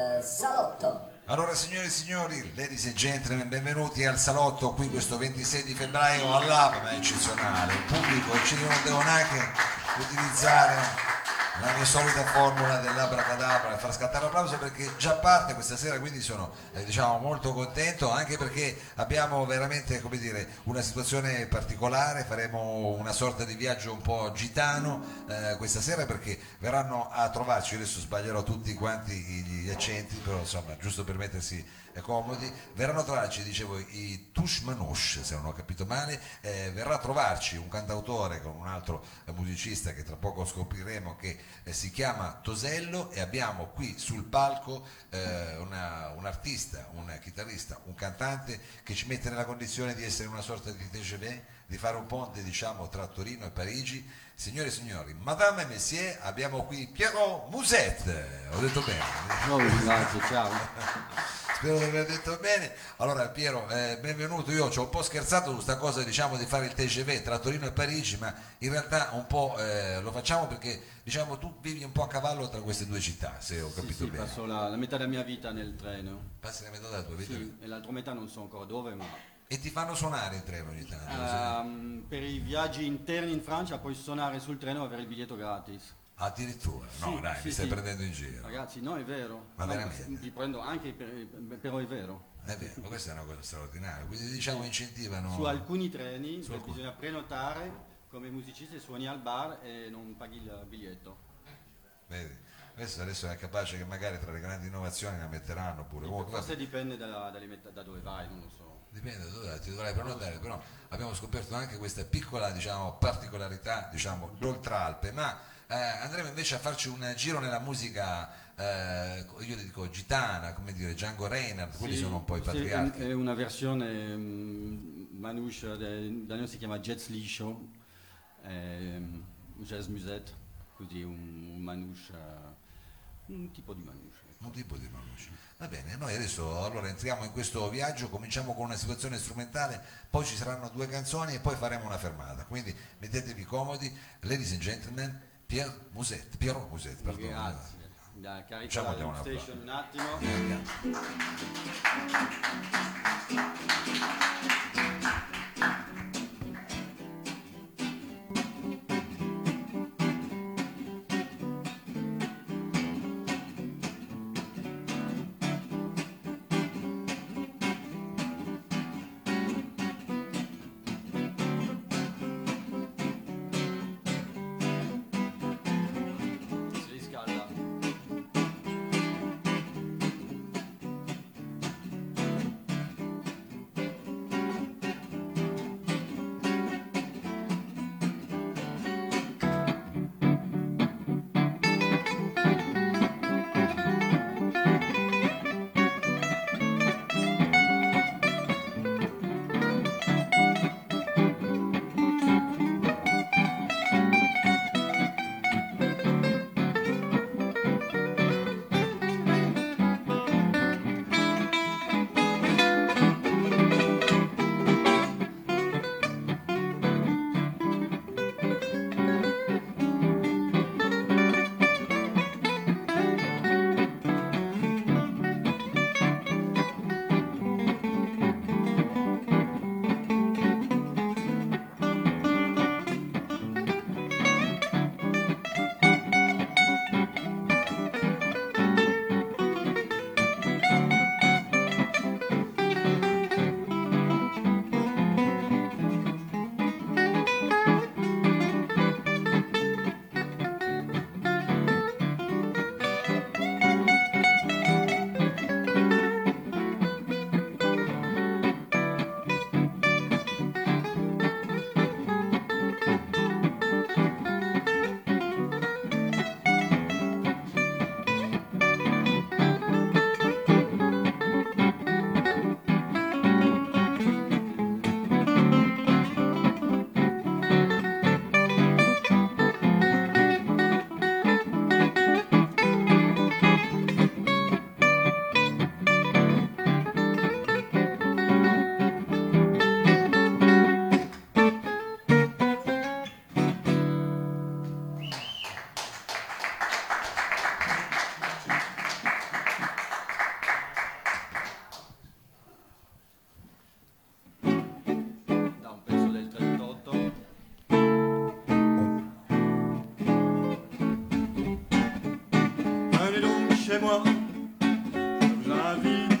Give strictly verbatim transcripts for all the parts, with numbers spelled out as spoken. al salotto. Allora signore e signori, ladies and gentlemen, benvenuti al salotto qui questo ventisei di febbraio all'A P A, ma è eccezionale, il pubblico, ci devono anche utilizzare la mia solita formula dell'abracadabra e far scattare l'applauso perché già parte questa sera, quindi sono eh, diciamo molto contento anche perché abbiamo veramente, come dire, una situazione particolare, faremo una sorta di viaggio un po' gitano eh, questa sera perché verranno a trovarci, io adesso sbaglierò tutti quanti gli accenti, però insomma giusto per mettersi comodi, verranno a trovarci, dicevo, i Touche Manouche, se non ho capito male, eh, verrà a trovarci un cantautore con un altro musicista che tra poco scopriremo che eh, si chiama Tosello e abbiamo qui sul palco eh, una, un artista, un chitarrista, un cantante che ci mette nella condizione di essere una sorta di déjà vu, di fare un ponte diciamo tra Torino e Parigi. Signore e signori, madame e messieurs, abbiamo qui Pierrot Musette, ho detto bene? No, grazie, ciao. Spero di aver detto bene. Allora Piero, eh, benvenuto. Io ci ho un po' scherzato su questa cosa diciamo di fare il T G V tra Torino e Parigi, ma in realtà un po' eh, lo facciamo perché diciamo tu vivi un po' a cavallo tra queste due città, se ho capito sì, sì, bene. Passo la, la metà della mia vita nel treno. Passi la metà della tua vita? Sì, e l'altra metà non so ancora dove, ma... E ti fanno suonare il treno ogni tanto? Um, per i viaggi interni in Francia puoi suonare sul treno e avere il biglietto gratis. Addirittura, no sì, dai, sì, mi stai sì. prendendo in giro. Ragazzi, no, è vero. Ma no, veramente? Ti prendo anche, per, però è vero. È vero, questa è una cosa straordinaria. Quindi diciamo incentivano... Su alcuni treni Su alcuni. bisogna prenotare come musicista, suoni al bar e non paghi il biglietto. Vedi? Questo adesso è capace che magari tra le grandi innovazioni la metteranno pure. Oh, forse dipende da, da dove vai, non lo so. Dipende da dove ti dovrai prenotare, però abbiamo scoperto anche questa piccola diciamo, particolarità diciamo, d'oltralpe, ma... Eh, andremo invece a farci un giro nella musica, eh, io dico gitana, come dire, Django Reinhardt, quelli sì, sono un po' i patriarchi. Sì, è una versione um, manouche, da noi si chiama Jet Lisho, eh, jazz musette, così un, un manouche, un tipo di manouche. Un tipo di manouche. Va bene, noi adesso allora entriamo in questo viaggio, cominciamo con una situazione strumentale, poi ci saranno due canzoni e poi faremo una fermata, quindi mettetevi comodi, ladies and gentlemen, Pierre Musette, Pierrot Musette, perdono. Grazie, diciamo la una station un attimo. fête, il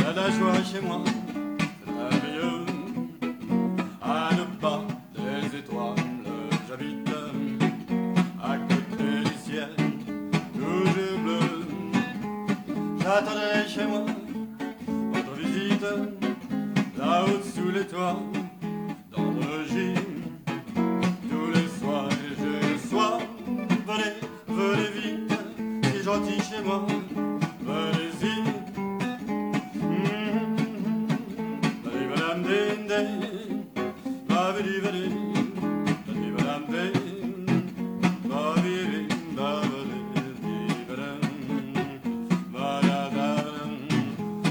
y a de la joie chez moi, c'est merveilleux. À deux pas des étoiles, j'habite à côté du ciel, toujours bleu. J'attendrai chez moi votre visite, là-haut sous les toits, dans le gym. Gentil chez moi, venez-y. Allez, madame, dindé, babidi, babidi, allez, madame, dindé, babidi, babidi, babidi,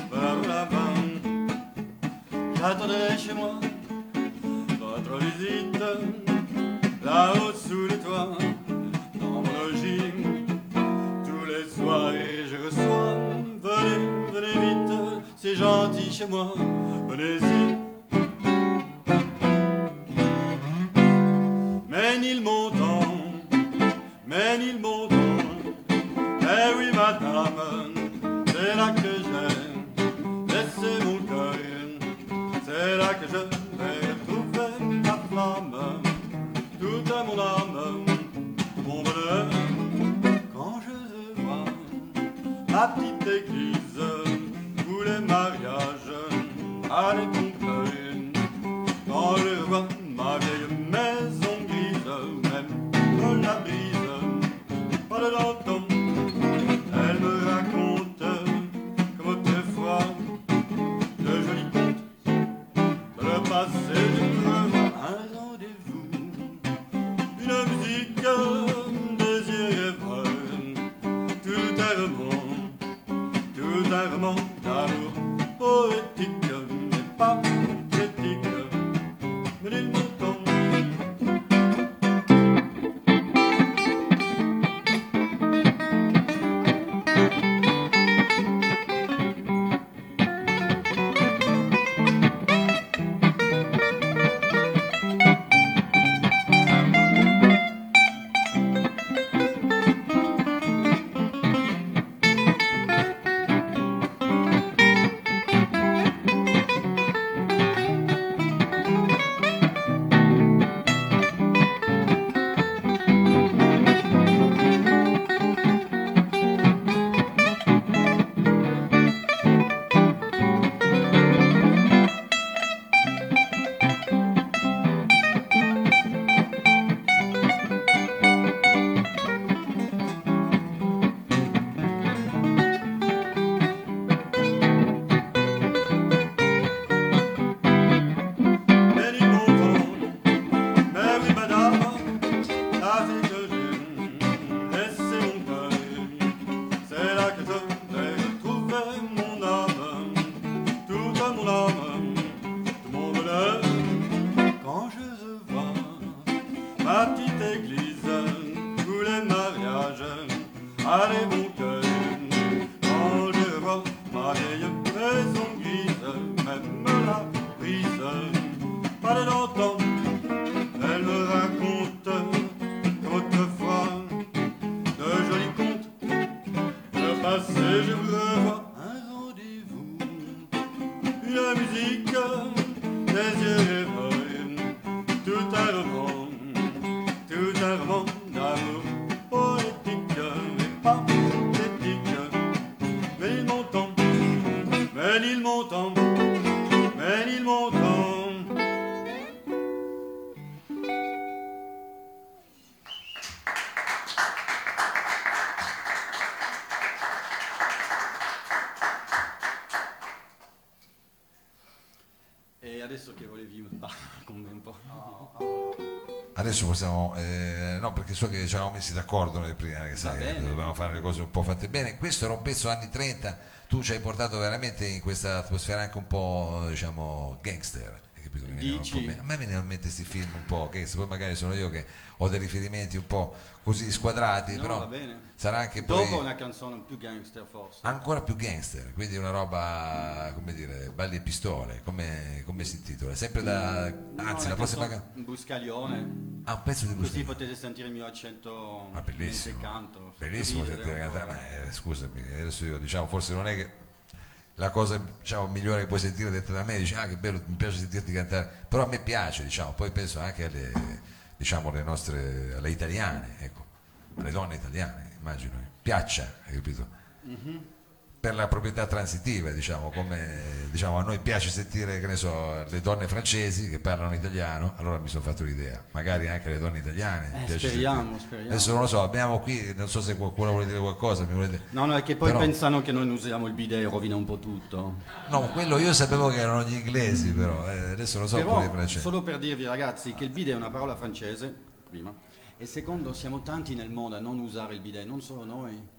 babidi, babidi. J'attendrai chez moi votre visite, là-haut sous les toits, dans mon logis. Et je reçois, venez, venez vite, c'est gentil chez moi, venez-y. Ménilmontant, Ménilmontant, eh oui madame, c'est là que j'aime, laissez mon cœur, c'est là que je vais retrouver ma flamme, toute mon âme, mon bonheur. La petite église, où les mariages allaient tomber. Quand je revois ma vieille maison grise, même de la brise, pas de l'entendre. Elle me raconte, comme autrefois, de jolis contes, de le passé du revoi. Un rendez-vous, une musique, des yeux rêveurs, tout est remonté. Un roman d'amour poétique, mais pas critique, mais il m'entend. Adesso possiamo, eh, no, perché so che ci eravamo messi d'accordo nelle prime, che sai, che dovevamo fare le cose un po' fatte bene. Questo era un pezzo anni trenta, tu ci hai portato veramente in questa atmosfera anche un po', diciamo, gangster. Dici? A me viene in mente questi film un po', che poi magari sono io che ho dei riferimenti un po' così squadrati, no, però va bene. Sarà anche poi dopo una canzone più gangster, forse ancora più gangster, quindi una roba, come dire, balli e pistole, come, come si intitola? Sempre da, anzi, no, la prossima canzone Buscaglione. Ah, un pezzo di Buscaglione, così potete sentire il mio accento. Ah, bellissimo, canto, bellissimo, bellissimo, sentire, ma, eh, scusami, adesso io diciamo forse non è che la cosa, diciamo, migliore che puoi sentire dentro da me, dici ah che bello, mi piace sentirti cantare, però a me piace, diciamo, poi penso anche alle, diciamo, alle nostre, alle italiane, ecco, alle donne italiane, immagino, piaccia, hai capito? Mm-hmm. Per la proprietà transitiva, diciamo, come, diciamo, a noi piace sentire, che ne so, le donne francesi che parlano italiano, allora mi sono fatto l'idea, magari anche le donne italiane. Eh, speriamo, speriamo. Adesso non lo so, abbiamo qui, non so se qualcuno vuole dire qualcosa. Mi volete... No, no, è che poi però... pensano che noi non usiamo il bidet e rovina un po' tutto. No, quello io sapevo che erano gli inglesi, però eh, adesso lo so pure i francesi. Solo per dirvi ragazzi che il bidet è una parola francese, prima, e secondo siamo tanti nel mondo a non usare il bidet, non solo noi.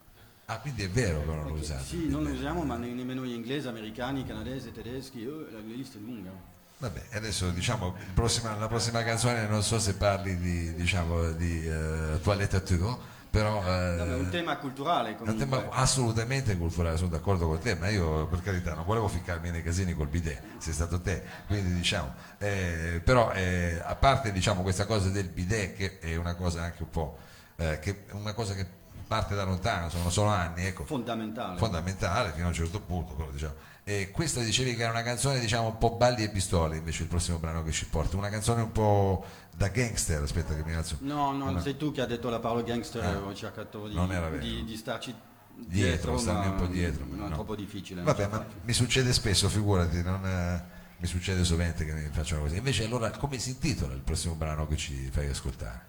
Ah, quindi è vero che non lo usiamo. Sì, non lo usiamo, ma nemmeno gli inglesi, americani, canadesi, tedeschi, oh, la lista è lunga. Vabbè, adesso diciamo, prossima, la prossima canzone non so se parli di, diciamo, di uh, toilette à tuyaux, però... Uh, no, è un tema culturale comunque. Un tema assolutamente culturale, sono d'accordo con te, ma io per carità non volevo ficcarmi nei casini col bidet, sei stato te, quindi diciamo... Eh, però eh, a parte, diciamo, questa cosa del bidet, che è una cosa anche un po'... Eh, che una cosa che... parte da lontano, sono solo anni, ecco, fondamentale fondamentale fino a un certo punto, però, diciamo. E questa dicevi che era una canzone, diciamo, un po' balli e pistole, invece il prossimo brano che ci porta una canzone un po' da gangster. Aspetta che mi alzo. No, no, una... sei tu che ha detto la parola gangster, ah, ho cercato di, di, di starci dietro, dietro starmi un po' dietro, non no. È troppo difficile. Vabbè, ma mi succede spesso, figurati, non eh, mi succede sovente che mi facciano così. Invece allora come si intitola il prossimo brano che ci fai ascoltare?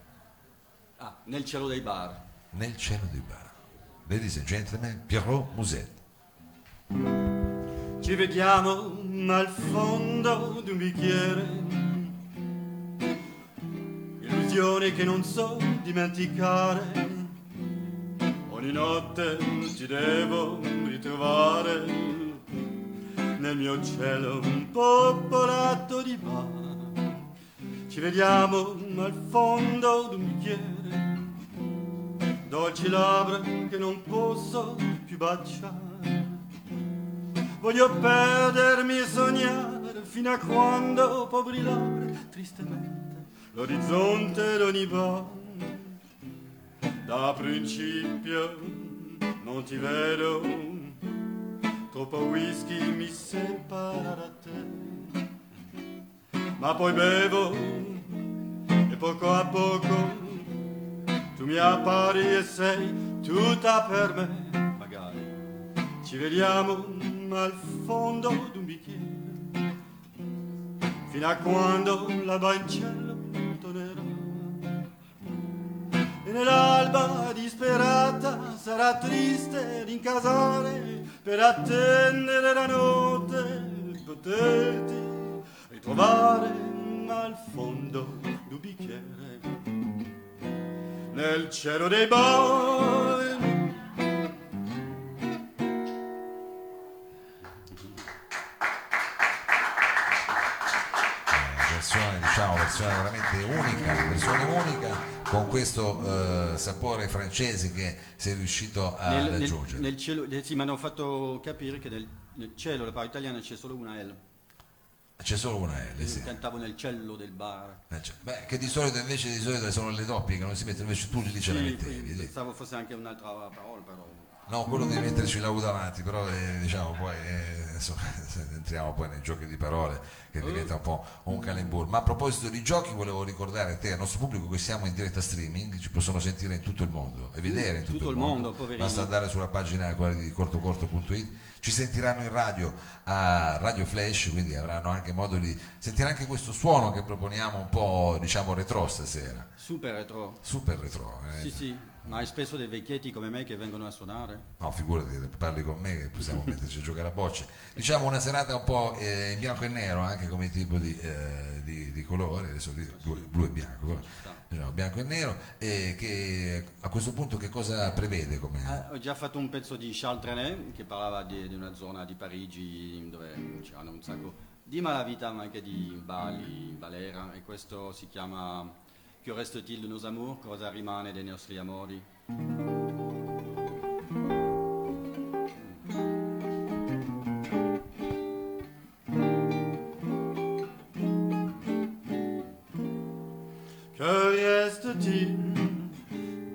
Ah, Nel cielo dei bar. Nel cielo di bar. Ladies and gentlemen, Pierrot Musette. Ci vediamo al fondo di un bicchiere, illusioni che non so dimenticare. Ogni notte ci devo ritrovare nel mio cielo un popolato di bar. Ci vediamo al fondo di un bicchiere, dolci labbra che non posso più baciare. Voglio perdermi e sognare fino a quando può brillare tristemente l'orizzonte d'ogni bar. Da principio non ti vedo, troppo whisky mi separa da te, ma poi bevo e poco a poco tu mi appari e sei tutta per me. Magari ci vediamo al fondo di un bicchiere, fino a quando la bancello tonerà, e nell'alba disperata sarà triste rincasare per attendere la notte e poterti ritrovare al fondo di un bicchiere. Nel cielo dei bar. Versione, diciamo, versione veramente unica, versione unica con questo eh, sapore francese che sei riuscito a nel, raggiungere. Nel, nel cielo, sì, mi hanno fatto capire che nel, nel cielo, la parola italiana, c'è solo una L. C'è solo una L, sì. Cantavo nel cello del bar. Beh, che di solito invece di solito sono le doppie che non si mettono, invece tu lì ce la mettevi. Sì, pensavo fosse anche un'altra parola, però. No, quello di metterci la U davanti, però eh, diciamo poi eh, insomma, entriamo poi nei giochi di parole che diventa un po' un calembour. Ma a proposito di giochi, volevo ricordare a te, al nostro pubblico, che siamo in diretta streaming, ci possono sentire in tutto il mondo e vedere in tutto, tutto il mondo, mondo basta andare sulla pagina di cortocorto punto it. Ci sentiranno in radio a Radio Flash, quindi avranno anche modo di sentire anche questo suono che proponiamo un po', diciamo, retro stasera. Super retro. Super retro. Eh. Sì, sì, ma hai spesso dei vecchietti come me che vengono a suonare. No, figurati, parli con me che possiamo metterci a giocare a bocce. Diciamo una serata un po' eh, in bianco e nero, anche come tipo di, eh, di, di colore, adesso di, blu e bianco. No, bianco e nero. E che a questo punto che cosa prevede? Come... Ah, ho già fatto un pezzo di Charles Trenet che parlava di, di una zona di Parigi dove c'erano un sacco di malavita, ma anche di Bali, Valera, e questo si chiama Che reste-t-il de nos amours? Cosa rimane dei nostri amori?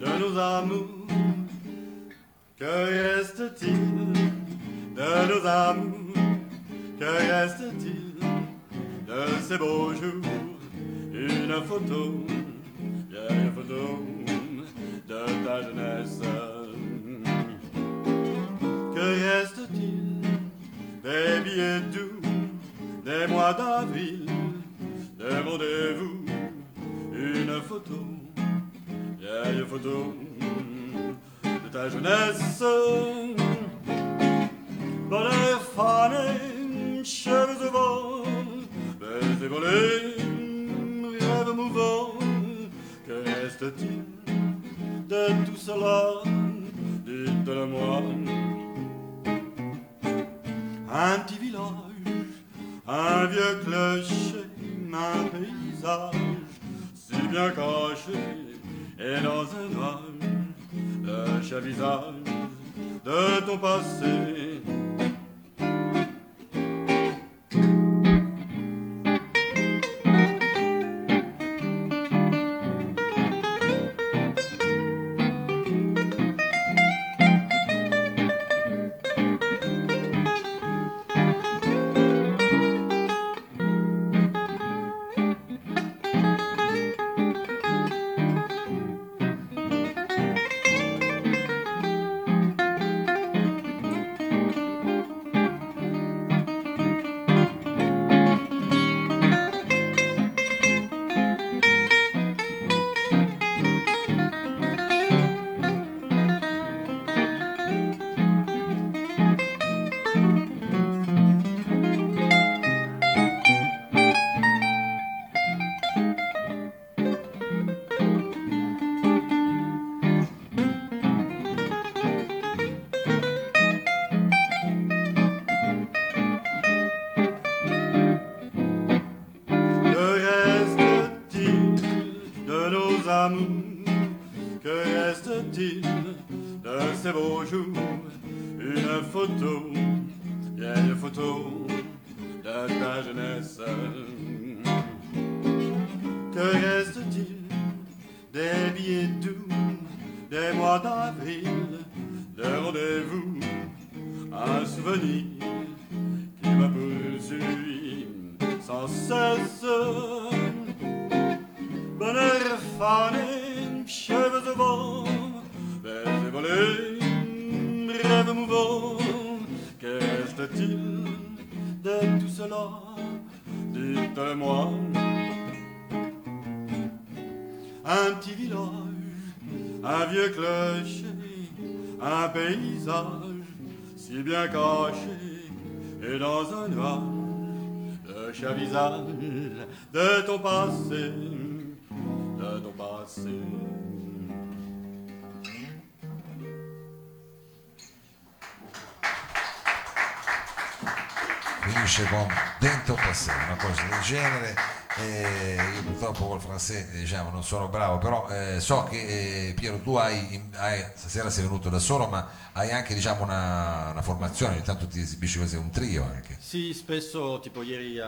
De nos amours, que reste-t-il de nos âmes. Que reste-t-il de ces beaux jours? Une photo, vieille photo de ta jeunesse. Que reste-t-il des billets doux, des mois d'avril, des rendez-vous? Une photo, vieille photo de ta jeunesse. Dans les fanées, cheveux au vent, baisers volés, rêves mouvants. Que reste-t-il de tout cela? Dites-le moi. Un petit village, un vieux clocher, un paysage si bien caché, et dans un nuage le chat visage de ton passé. De ton passé, de ton passé. Finisce con dentro passé, una cosa del genere. Eh, io purtroppo col francese diciamo non sono bravo, però eh, so che eh, Piero tu hai, hai stasera sei venuto da solo, ma hai anche diciamo una, una formazione, ogni tanto ti esibisci quasi un trio anche. Sì, spesso tipo ieri uh...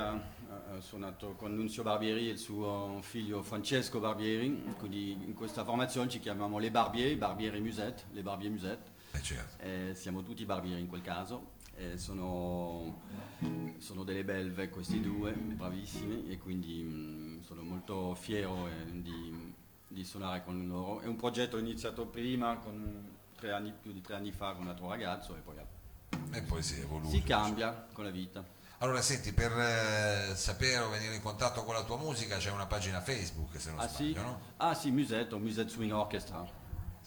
ho suonato con Nunzio Barbieri e il suo figlio Francesco Barbieri, quindi in questa formazione ci chiamiamo Le Barbieri, Barbieri Musette, Le Barbieri Musette. Eh certo. E siamo tutti barbieri in quel caso, e sono, sono delle belve questi due, bravissimi, e quindi mh, sono molto fiero eh, di, di suonare con loro. È un progetto iniziato prima, con tre anni, più di tre anni fa, con un altro ragazzo e poi, e poi si è evoluto. Si cambia con la vita. Allora senti, per eh, sapere o venire in contatto con la tua musica c'è una pagina Facebook, se non ah, sbaglio, sì? No? Ah sì, Musette o Musette Swing Orchestra.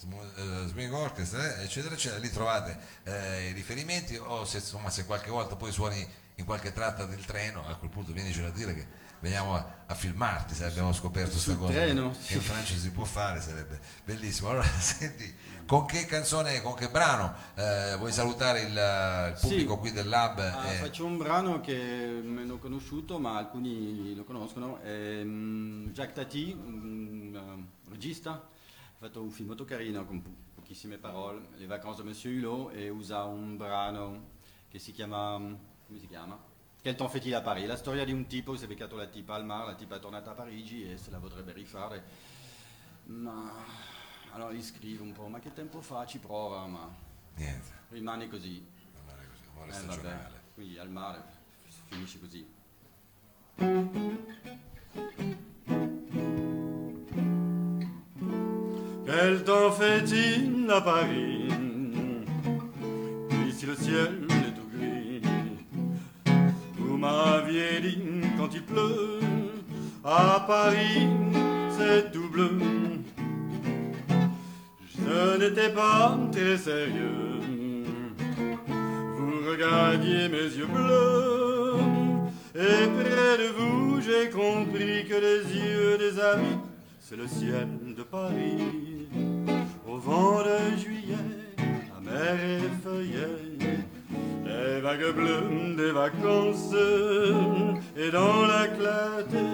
Uh, Swing Orchestra, eccetera, eccetera, lì trovate eh, i riferimenti, o se, insomma, se qualche volta poi suoni in qualche tratta del treno, a quel punto vienicelo a dire che veniamo a, a filmarti, se abbiamo scoperto questa cosa treno, che sì. In Francia si può fare, sarebbe bellissimo. Allora senti, con che canzone, con che brano eh, vuoi salutare il, il pubblico sì, qui del Lab? Ah, eh. Faccio un brano che non ho conosciuto, ma alcuni lo conoscono, è um, Jacques Tati, un uh, regista, ha fatto un film molto carino con po pochissime parole, Le vacanze de Monsieur Hulot, e usa un brano che si chiama, come si chiama? Quel temps fait-il a Parigi? La storia di un tipo che si è beccato la tipa al mare, la tipa è tornata a Parigi e se la potrebbe rifare, ma allora gli scrivo un po', ma che tempo fa, ci prova, ma niente. Rimane così. Rimane così. amore eh, stagionale. Vabbè, qui al mare si finisce così. Quel temps fait-il à Paris? Ici le ciel est tout gris. Vous m'aviez dit quand il pleut, à Paris c'est tout bleu. Je n'étais pas très sérieux, vous regardiez mes yeux bleus, et près de vous j'ai compris que les yeux des amis, c'est le ciel de Paris. Au vent de juillet, la mer effeuillait les vagues bleues des vacances, et dans la clarté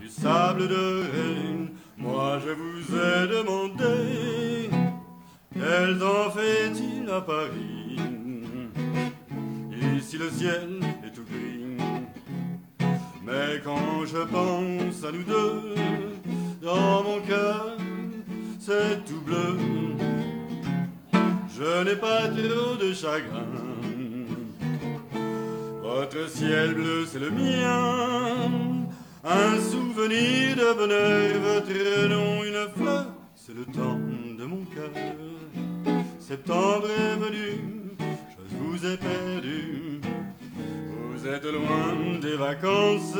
du sable de Rennes, moi je vous ai demandé. Quel temps fait-il à Paris? Ici le ciel est tout gris. Mais quand je pense à nous deux, dans mon cœur c'est tout bleu. Je n'ai pas trop de chagrin. Votre ciel bleu c'est le mien. Un souvenir de bonheur, votre nom une fleur, c'est le temps de mon cœur. Septembre est venu, je vous ai perdu. Vous êtes loin des vacances.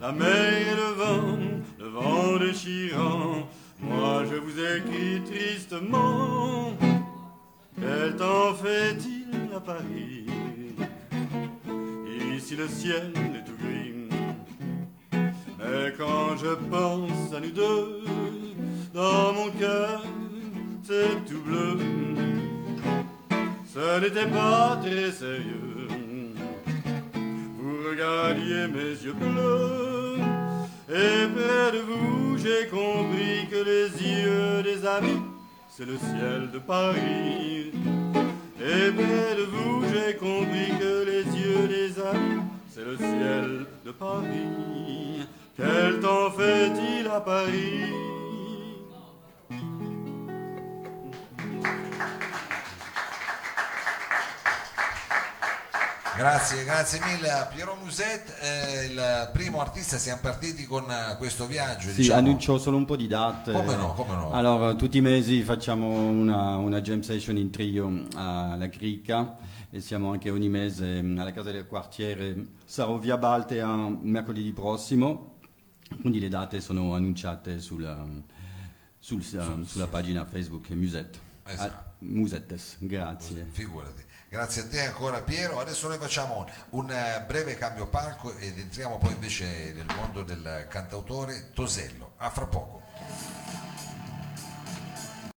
La mer et le vent, le vent déchirant. Moi je vous écris tristement. Quel temps fait-il à Paris? Ici le ciel est tout gris. Mais quand je pense à nous deux, dans mon cœur c'est tout bleu. Ce n'était pas très sérieux, vous regardiez mes yeux bleus, et près de vous j'ai compris que les yeux des amis c'est le ciel de Paris. Et près de vous j'ai compris que les yeux des amis c'est le ciel de Paris. Quel temps fait-il à Paris? Grazie, grazie mille a Pierrot Musette, eh, il primo artista. Siamo partiti con questo viaggio. Sì, diciamo. Annuncio solo un po' di date. Come no, come no. Allora, tutti i mesi facciamo una, una jam session in trio alla Crica e siamo anche ogni mese alla Casa del Quartiere. Sarò via Baltea mercoledì prossimo, quindi le date sono annunciate sulla, sul, sul, sulla pagina Facebook Musette. Esatto. A, Musettes, grazie. Figurati. Grazie a te ancora Piero. Adesso noi facciamo un breve cambio palco ed entriamo poi invece nel mondo del cantautore Tosello. A fra poco.